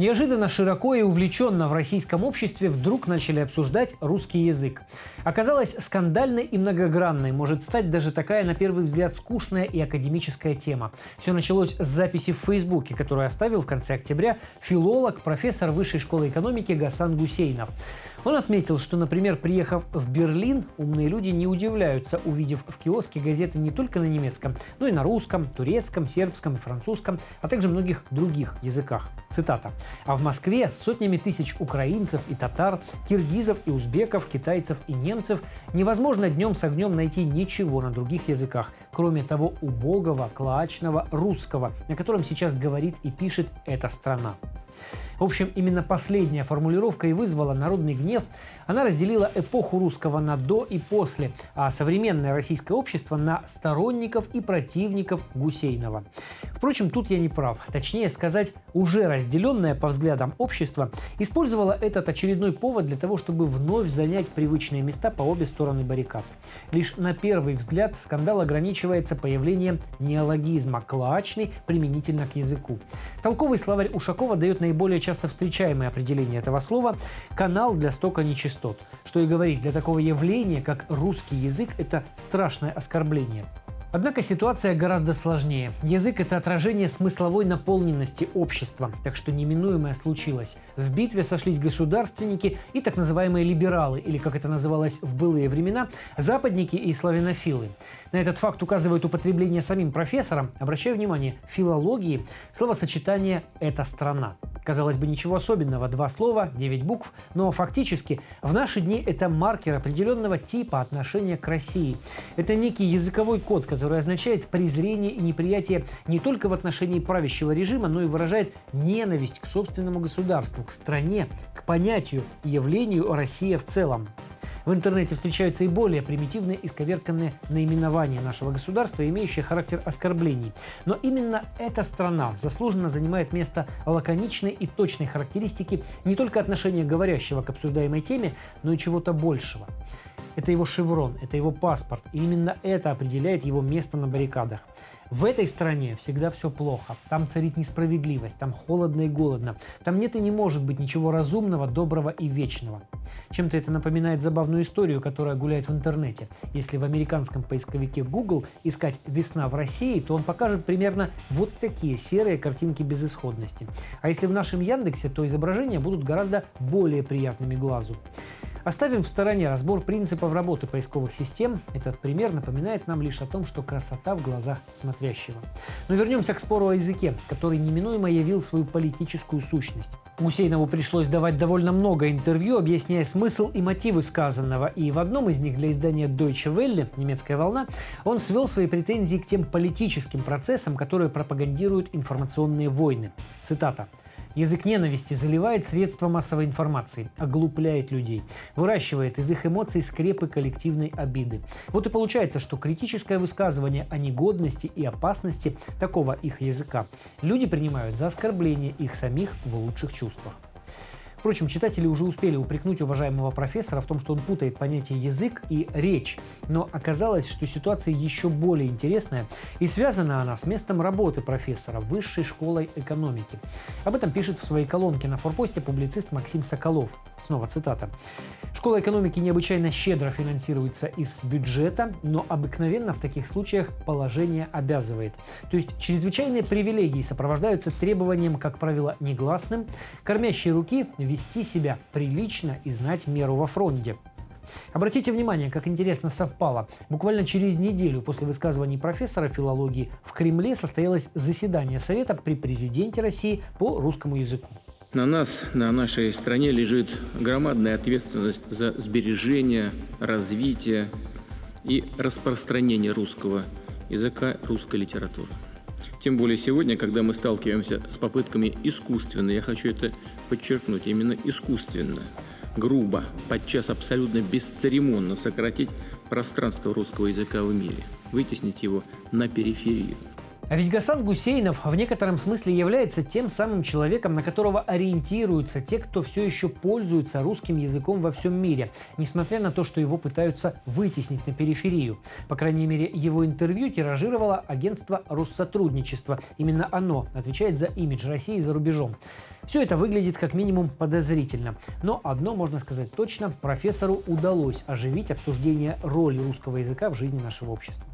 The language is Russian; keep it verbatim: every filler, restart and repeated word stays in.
Неожиданно широко и увлеченно в российском обществе вдруг начали обсуждать русский язык. Оказалось, скандальной и многогранной может стать даже такая, на первый взгляд, скучная и академическая тема. Все началось с записи в Фейсбуке, которую оставил в конце октября филолог, профессор Высшей школы экономики Гасан Гусейнов. Он отметил, что, например, приехав в Берлин, умные люди не удивляются, увидев в киоске газеты не только на немецком, но и на русском, турецком, сербском и французском, а также многих других языках. Цитата. А в Москве с сотнями тысяч украинцев и татар, киргизов и узбеков, китайцев и немцев невозможно днем с огнем найти ничего на других языках, кроме того убогого, клоачного русского, на котором сейчас говорит и пишет эта страна. В общем, именно последняя формулировка и вызвала народный гнев. Она разделила эпоху русского на «до» и «после», а современное российское общество на сторонников и противников Гусейнова. Впрочем, тут я не прав. Точнее сказать, уже разделенное по взглядам общество использовало этот очередной повод для того, чтобы вновь занять привычные места по обе стороны баррикад. Лишь на первый взгляд скандал ограничивается появлением неологизма «клоачный» применительно к языку. Толковый словарь Ушакова дает наиболее часто часто встречаемое определение этого слова – канал для стока нечистот. Что и говорить, для такого явления, как русский язык, это страшное оскорбление. Однако ситуация гораздо сложнее. Язык – это отражение смысловой наполненности общества, так что неминуемое случилось. В битве сошлись государственники и так называемые либералы, или, как это называлось в былые времена, западники и славянофилы. На этот факт указывает употребление самим профессором, обращая внимание, филологии, словосочетание «эта страна». Казалось бы, ничего особенного, два слова, девять букв, но фактически в наши дни это маркер определенного типа отношения к России. Это некий языковой код, который означает презрение и неприятие не только в отношении правящего режима, но и выражает ненависть к собственному государству, к стране, к понятию и явлению Россия в целом. В интернете встречаются и более примитивные исковерканные наименования нашего государства, имеющие характер оскорблений. Но именно эта страна заслуженно занимает место лаконичной и точной характеристики не только отношения говорящего к обсуждаемой теме, но и чего-то большего. Это его шеврон, это его паспорт, и именно это определяет его место на баррикадах. В этой стране всегда все плохо, там царит несправедливость, там холодно и голодно, там нет и не может быть ничего разумного, доброго и вечного. Чем-то это напоминает забавную историю, которая гуляет в интернете. Если в американском поисковике Google искать «весна в России», то он покажет примерно вот такие серые картинки безысходности. А если в нашем Яндексе, то изображения будут гораздо более приятными глазу. Оставим в стороне разбор принципов работы поисковых систем. Этот пример напоминает нам лишь о том, что красота в глазах смотрящего. Но вернемся к спору о языке, который неминуемо явил свою политическую сущность. Гусейнову пришлось давать довольно много интервью, объясняя смысл и мотивы сказанного, и в одном из них для издания Deutsche Welle «Немецкая волна» он свел свои претензии к тем политическим процессам, которые пропагандируют информационные войны. Цитата. Язык ненависти заливает средства массовой информации, оглупляет людей, выращивает из их эмоций скрепы коллективной обиды. Вот и получается, что критическое высказывание о негодности и опасности такого их языка люди принимают за оскорбление их самих в лучших чувствах. Впрочем, читатели уже успели упрекнуть уважаемого профессора в том, что он путает понятие «язык» и «речь». Но оказалось, что ситуация еще более интересная, и связана она с местом работы профессора Высшей школой экономики. Об этом пишет в своей колонке на форпосте публицист Максим Соколов. Снова цитата. «Школа экономики необычайно щедро финансируется из бюджета, но обыкновенно в таких случаях положение обязывает. То есть чрезвычайные привилегии сопровождаются требованием, как правило, негласным, кормящей руки – вести себя прилично и знать меру во фронте». Обратите внимание, как интересно совпало. Буквально через неделю после высказываний профессора филологии в Кремле состоялось заседание Совета при президенте России по русскому языку. На нас, на нашей стране лежит громадная ответственность за сбережение, развитие и распространение русского языка, русской литературы. Тем более сегодня, когда мы сталкиваемся с попытками искусственно, я хочу это подчеркнуть, именно искусственно, грубо, подчас абсолютно бесцеремонно сократить пространство русского языка в мире, вытеснить его на периферию. А ведь Гасан Гусейнов в некотором смысле является тем самым человеком, на которого ориентируются те, кто все еще пользуется русским языком во всем мире, несмотря на то, что его пытаются вытеснить на периферию. По крайней мере, его интервью тиражировало агентство Россотрудничество. Именно оно отвечает за имидж России за рубежом. Все это выглядит как минимум подозрительно. Но одно можно сказать точно: профессору удалось оживить обсуждение роли русского языка в жизни нашего общества.